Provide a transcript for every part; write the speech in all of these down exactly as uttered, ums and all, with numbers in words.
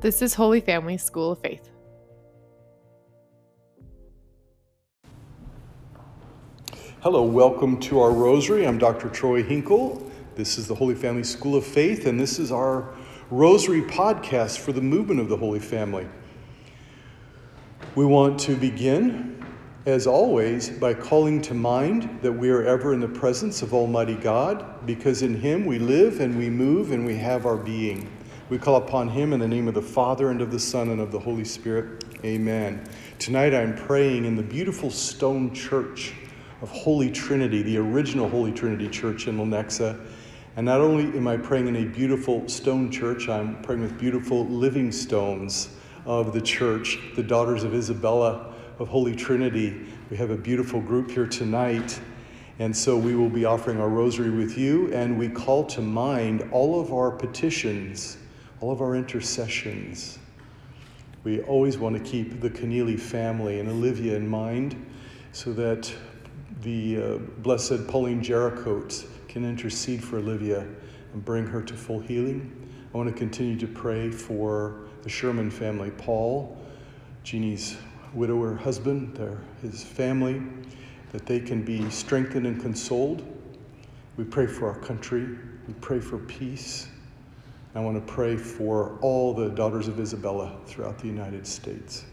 This is Holy Family School of Faith. Hello, welcome to our Rosary. I'm Doctor Troy Hinkle. This is the Holy Family School of Faith, and this is our Rosary podcast for the movement of the Holy Family. We want to begin, as always, by calling to mind that we are ever in the presence of Almighty God, because in Him we live and we move and we have our being. We call upon Him in the name of the Father, and of the Son, and of the Holy Spirit. Amen. Tonight I'm praying in the beautiful stone church of Holy Trinity, the original Holy Trinity Church in Lenexa. And not only am I praying in a beautiful stone church, I'm praying with beautiful living stones of the church, the Daughters of Isabella of Holy Trinity. We have a beautiful group here tonight. And so we will be offering our rosary with you, and we call to mind all of our petitions, all of our intercessions. We always want to keep the Keneally family and Olivia in mind so that the uh, blessed Pauline Jaricot can intercede for Olivia and bring her to full healing. I want to continue to pray for the Sherman family, Paul, Jeannie's widower husband, their, his family, that they can be strengthened and consoled. We pray for our country. We pray for peace. I want to pray for all the Daughters of Isabella throughout the United States.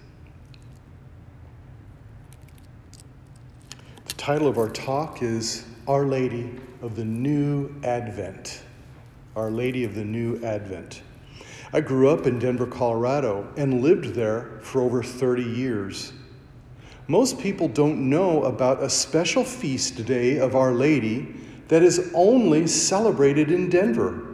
The title of our talk is Our Lady of the New Advent. Our Lady of the New Advent. I grew up in Denver, Colorado, and lived there for over thirty years. Most people don't know about a special feast day of Our Lady that is only celebrated in Denver.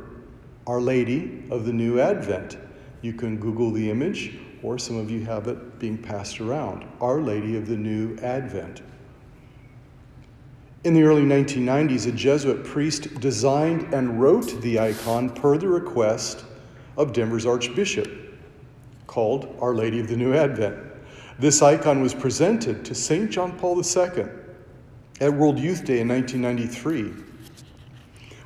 Our Lady of the New Advent. You can Google the image, or some of you have it being passed around. Our Lady of the New Advent. In the early nineteen nineties, a Jesuit priest designed and wrote the icon per the request of Denver's Archbishop, called Our Lady of the New Advent. This icon was presented to Saint John Paul the Second at World Youth Day in nineteen ninety-three,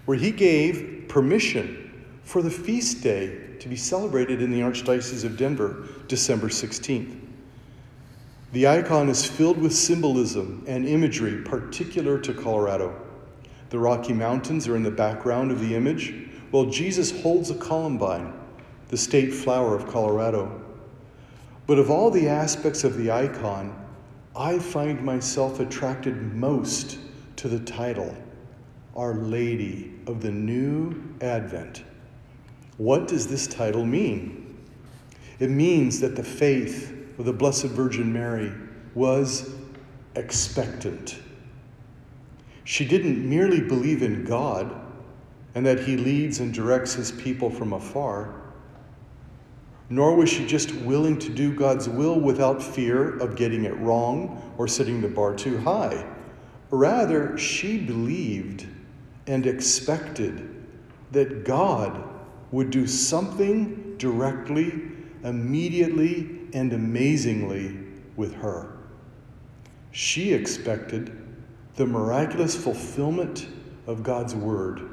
where he gave permission for the feast day to be celebrated in the Archdiocese of Denver, December sixteenth. The icon is filled with symbolism and imagery particular to Colorado. The Rocky Mountains are in the background of the image, while Jesus holds a columbine, the state flower of Colorado. But of all the aspects of the icon, I find myself attracted most to the title, Our Lady of the New Advent. What does this title mean? It means that the faith of the Blessed Virgin Mary was expectant. She didn't merely believe in God and that He leads and directs His people from afar, nor was she just willing to do God's will without fear of getting it wrong or setting the bar too high. Rather, she believed and expected that God would do something directly, immediately, and amazingly with her. She expected the miraculous fulfillment of God's word.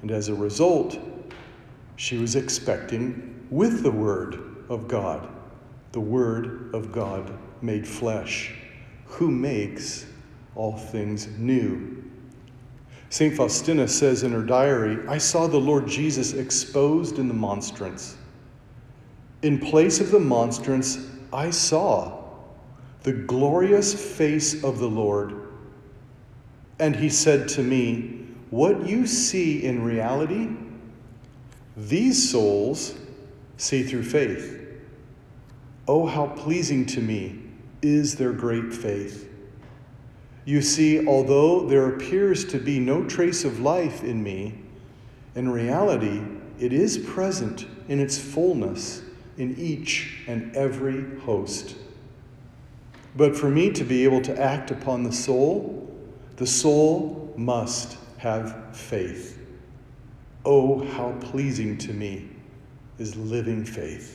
And as a result, she was expecting with the word of God, the word of God made flesh, who makes all things new. Saint Faustina says in her diary, I saw the Lord Jesus exposed in the monstrance. In place of the monstrance, I saw the glorious face of the Lord. And He said to me, what you see in reality, these souls see through faith. Oh, how pleasing to me is their great faith. You see, although there appears to be no trace of life in me, in reality, it is present in its fullness in each and every host. But for me to be able to act upon the soul, the soul must have faith. Oh, how pleasing to me is living faith.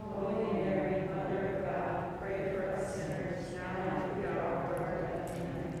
Holy Mary, Mother of God, pray for us sinners, now and at the hour of our death. Amen.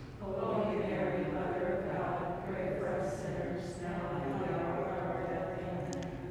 Holy Mary, Mother of God, pray for us sinners, now and at the hour of our death. Amen.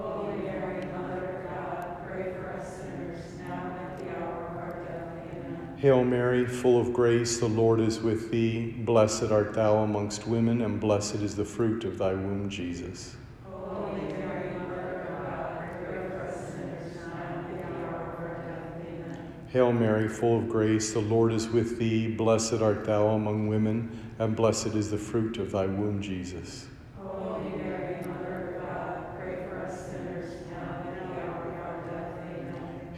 Holy Mary, Mother of God, pray for us sinners, now and at the hour of our death. Amen. Hail Mary, full of grace, the Lord is with thee. Blessed art thou amongst women, and blessed is the fruit of thy womb, Jesus. Holy Mary, Mother of God, pray for us sinners, now and at the hour of our death. Amen.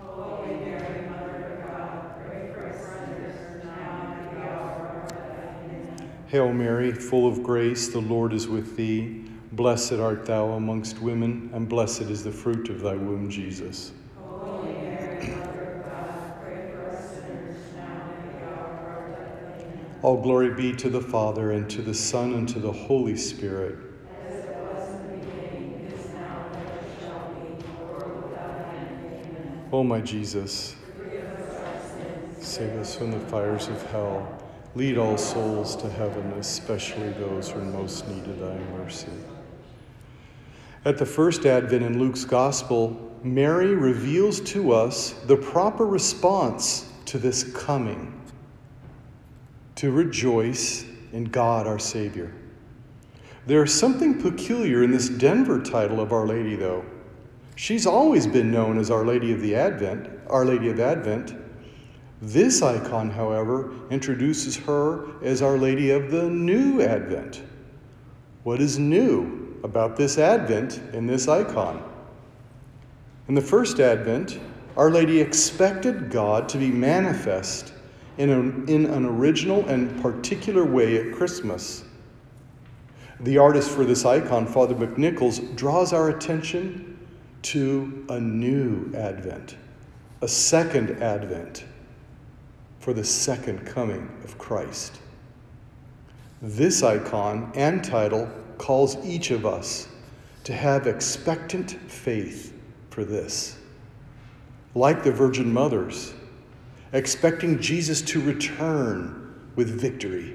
Holy Mary, Mother of God, pray for us sinners, now and at the hour of our death. Amen. Hail Mary, full of grace, the Lord is with thee. Blessed art thou amongst women, and blessed is the fruit of thy womb, Jesus. Holy Mary, Mother of God, pray for us sinners, now and at the hour of our death. Amen. Hail Mary, full of grace, the Lord is with thee. Blessed art thou amongst women, and blessed is the fruit of thy womb, Jesus. Holy Mary, Mother of God, pray for us sinners, now and at the hour of our death. Amen. All glory be to the Father, and to the Son, and to the Holy Spirit. O my Jesus, save us from the fires of hell. Lead all souls to heaven, especially those who are most in need of thy mercy. At the first Advent in Luke's Gospel, Mary reveals to us the proper response to this coming, to rejoice in God our Savior. There is something peculiar in this Denver title of Our Lady, though. She's always been known as Our Lady of the Advent, Our Lady of Advent. This icon, however, introduces her as Our Lady of the New Advent. What is new about this Advent and this icon? In the first Advent, Our Lady expected God to be manifest in an, in an original and particular way at Christmas. The artist for this icon, Father McNichols, draws our attention to a new Advent, a second Advent for the second coming of Christ. This icon and title calls each of us to have expectant faith for this. Like the Virgin Mothers, expecting Jesus to return with victory.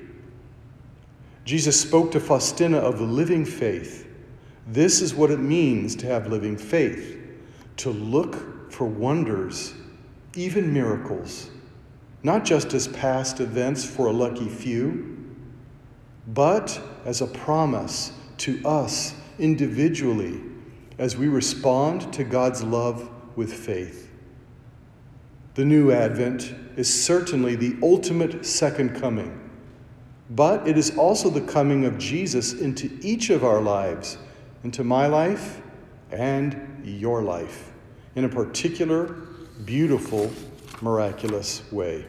Jesus spoke to Faustina of living faith. This is what it means to have living faith, to look for wonders, even miracles, not just as past events for a lucky few, but as a promise to us individually as we respond to God's love with faith. The new Advent is certainly the ultimate second coming, but it is also the coming of Jesus into each of our lives, into my life and your life, in a particular, beautiful, miraculous way.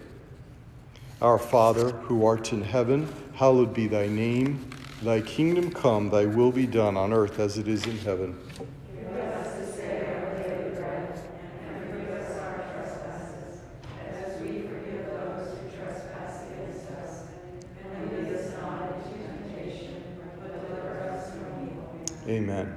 Our Father, who art in heaven, hallowed be thy name. Thy kingdom come, thy will be done on earth as it is in heaven. Give us this day our daily bread, and forgive us our trespasses, as we forgive those who trespass against us. And lead us not into temptation, but deliver us from evil. Amen.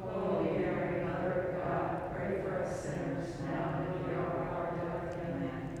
Holy Mary, Mother of God, pray for us sinners now and at the hour of our death. Amen.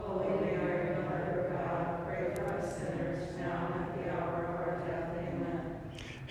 Holy Mary, Mother of God, pray for us sinners, now and at the hour of our death. Amen.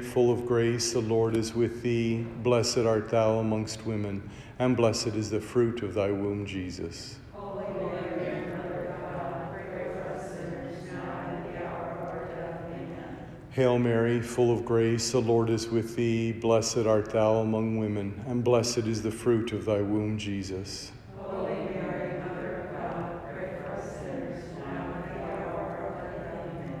full of grace, the Lord is with thee. Blessed art thou amongst women, and blessed is the fruit of thy womb, Jesus. Holy Mary, Mother of God, pray for us sinners, now and at the hour of our death. Amen. Hail Mary, full of grace, the Lord is with thee. Blessed art thou amongst women, and blessed is the fruit of thy womb, Jesus. Holy Mary, Mother of God, pray for us sinners, now and at the hour of our death. Amen.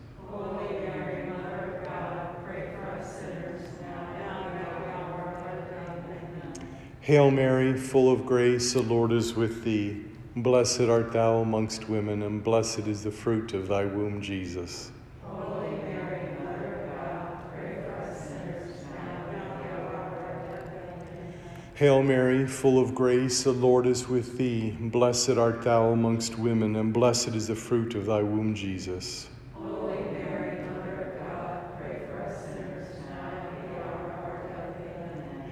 Holy Mary, Mother of God, pray for us sinners, now and at the hour of our death. Amen. Hail Mary, full of grace, the Lord is with thee. Blessed art thou amongst women, and blessed is the fruit of thy womb, Jesus. Hail Mary, full of grace, the Lord is with thee. Blessed art thou amongst women, and blessed is the fruit of thy womb, Jesus. Holy Mary, Mother of God, pray for us sinners, now and at the hour of our death. Amen.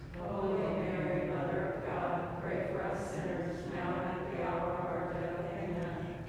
Holy Mary, Mother of God, pray for us sinners, now and at the hour of our death. Amen.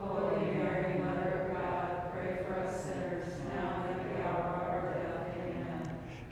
Holy Mary, Mother of God, pray for us sinners, now and at the hour of our death. Amen.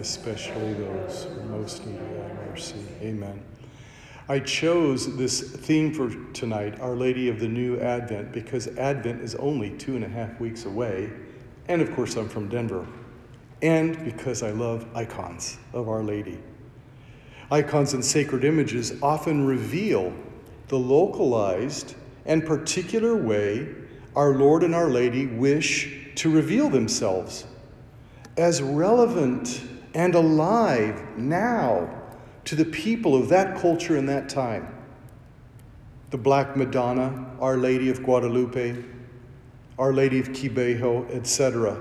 especially those who most need thy mercy. Amen. I chose this theme for tonight, Our Lady of the New Advent, because Advent is only two and a half weeks away, and of course I'm from Denver, and because I love icons of Our Lady. Icons and sacred images often reveal the localized and particular way our Lord and Our Lady wish to reveal themselves, as relevant and alive now to the people of that culture and that time. The Black Madonna, Our Lady of Guadalupe, Our Lady of Kibeho, et cetera,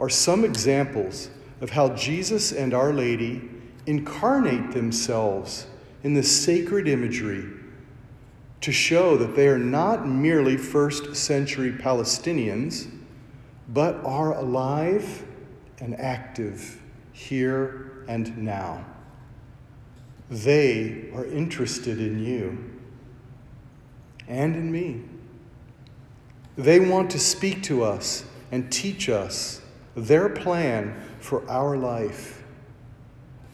are some examples of how Jesus and Our Lady incarnate themselves in the sacred imagery to show that they are not merely first century Palestinians, but are alive and active here and now. They are interested in you and in me. They want to speak to us and teach us their plan for our life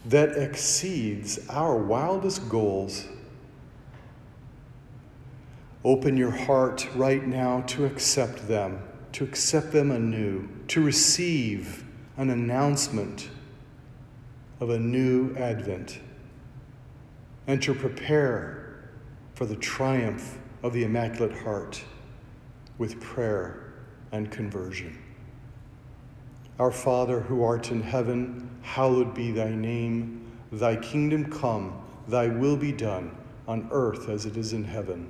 that exceeds our wildest goals. Open your heart right now to accept them, to accept them anew, to receive an announcement of a new Advent, and to prepare for the triumph of the Immaculate Heart with prayer and conversion. Our Father, who art in heaven, hallowed be thy name. Thy kingdom come, thy will be done, on earth as it is in heaven.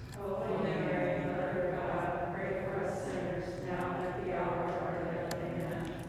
Holy Mary, Mother of God, pray for us sinners, now and at the hour of our death. Amen.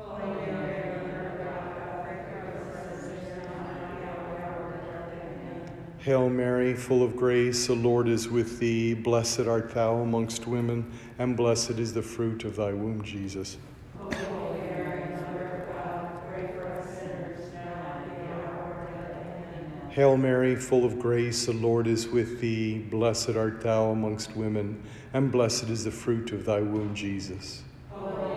Holy Mary, Mother of God, pray for us sinners, now and at the hour of our death. Amen. Hail Mary, full of grace, the Lord is with thee. Blessed art thou amongst women, and blessed is the fruit of thy womb, Jesus. Holy Mary, Mother of God, pray for us sinners, now and at the hour of our death. Amen. Hail Mary, full of grace, the Lord is with thee. Blessed art thou amongst women, and blessed is the fruit of thy womb, Jesus.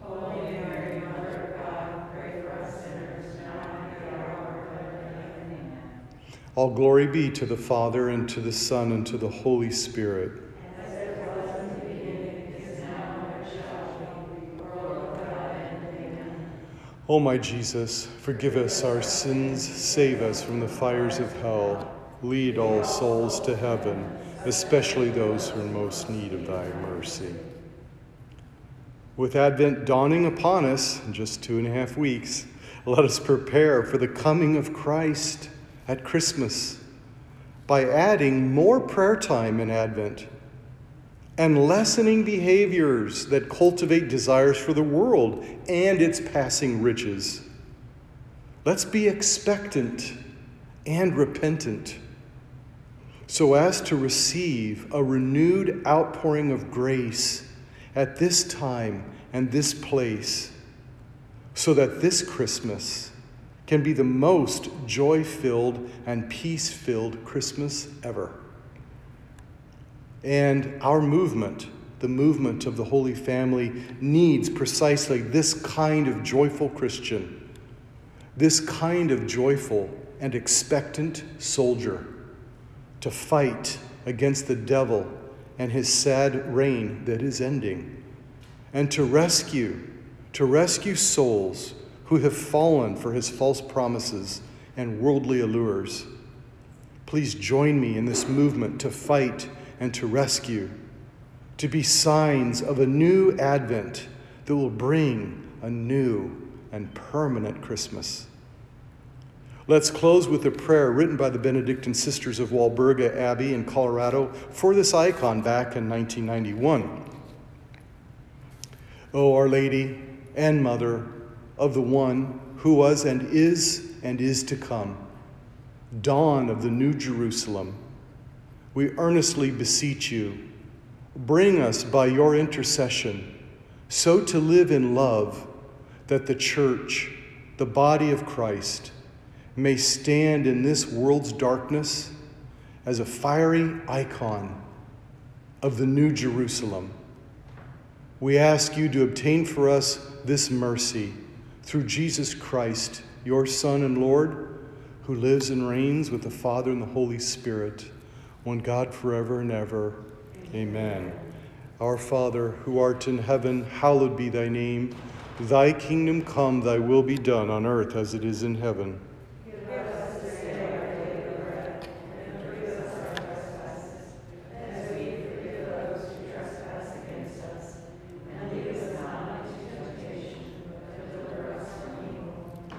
Holy Mary, Mother of God, pray for us sinners, now and at the hour of our death. Amen. Hail Mary, full of grace, the Lord is with thee. Blessed art thou amongst women, and blessed is the fruit of thy womb, Jesus. Holy Mary, Mother of God, pray for us sinners, now and at the hour of our death. Amen. All glory be to the Father, and to the Son, and to the Holy Spirit. O my Jesus, forgive us our sins, save us from the fires of hell, lead all souls to heaven, especially those who are most in need of thy mercy. With Advent dawning upon us in just two and a half weeks, let us prepare for the coming of Christ at Christmas by adding more prayer time in Advent and lessening behaviors that cultivate desires for the world and its passing riches. Let's be expectant and repentant so as to receive a renewed outpouring of grace at this time and this place, so that this Christmas can be the most joy-filled and peace-filled Christmas ever. And our movement, the movement of the Holy Family, needs precisely this kind of joyful Christian, this kind of joyful and expectant soldier to fight against the devil and his sad reign that is ending, and to rescue, to rescue souls who have fallen for his false promises and worldly allures. Please join me in this movement to fight and to rescue, to be signs of a new Advent that will bring a new and permanent Christmas. Let's close with a prayer written by the Benedictine Sisters of Walburga Abbey in Colorado for this icon back in nineteen ninety-one. O Our Lady and Mother of the One who was and is and is to come, dawn of the new Jerusalem, we earnestly beseech you, bring us by your intercession so to live in love that the church, the body of Christ, may stand in this world's darkness as a fiery icon of the new Jerusalem. We ask you to obtain for us this mercy through Jesus Christ, your Son and Lord, who lives and reigns with the Father and the Holy Spirit, one God forever and ever. Amen. Our Father, who art in heaven, hallowed be thy name. Thy kingdom come, thy will be done on earth as it is in heaven. Give us this day our daily bread, and forgive us our trespasses, as we forgive those who trespass against us. And lead us not into temptation, but deliver us from evil.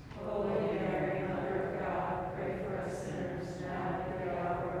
Holy Mary, Mother of God, pray for us sinners, now and at the hour of our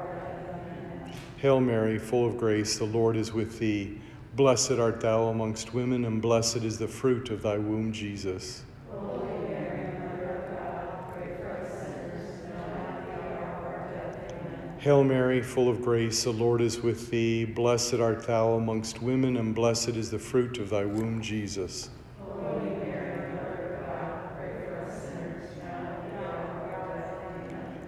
Hail Mary, full of grace, the Lord is with thee. Blessed art thou amongst women, and blessed is the fruit of thy womb, Jesus. Holy Mary, Mother of God, pray for us sinners, now and at the hour of our death. Amen. Hail Mary, full of grace, the Lord is with thee. Blessed art thou amongst women, and blessed is the fruit of thy womb, Jesus. Holy Mary, Mother of God, pray for us sinners, now and at the hour of our death. Amen.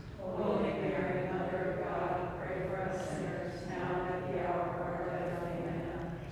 Holy Mary, Mother of God, pray for us sinners, now and at the hour of our death. Amen.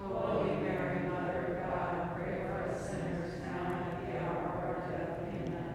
Holy Mary, Mother of God, pray for us sinners, now and at the hour of our death. Amen.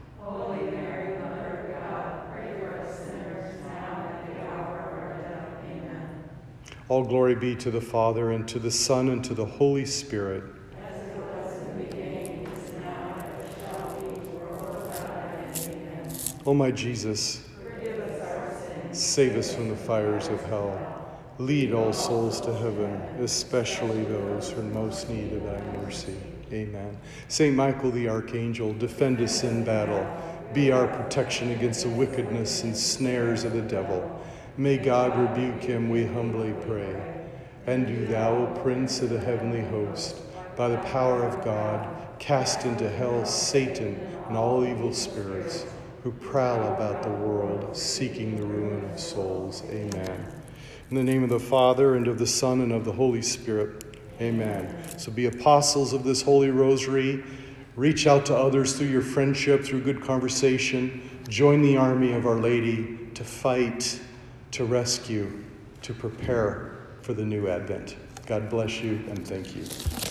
Holy Mary, Mother of God, pray for us sinners, now and at the hour of our death. Amen. All glory be to the Father, and to the Son, and to the Holy Spirit. As it was in the beginning, is now, and ever shall be, world without end. Amen. O my Jesus, forgive us our sins, save us from the fires of hell. Lead all souls to heaven, especially those who are most need of thy mercy. Amen. Saint Michael the Archangel, defend us in battle. Be our protection against the wickedness and snares of the devil. May God rebuke him, we humbly pray. And do thou, O Prince of the heavenly host, by the power of God, cast into hell Satan and all evil spirits who prowl about the world, seeking the ruin of souls. Amen. In the name of the Father, and of the Son, and of the Holy Spirit. Amen. So be apostles of this Holy Rosary. Reach out to others through your friendship, through good conversation. Join the army of Our Lady to fight, to rescue, to prepare for the new Advent. God bless you, and thank you.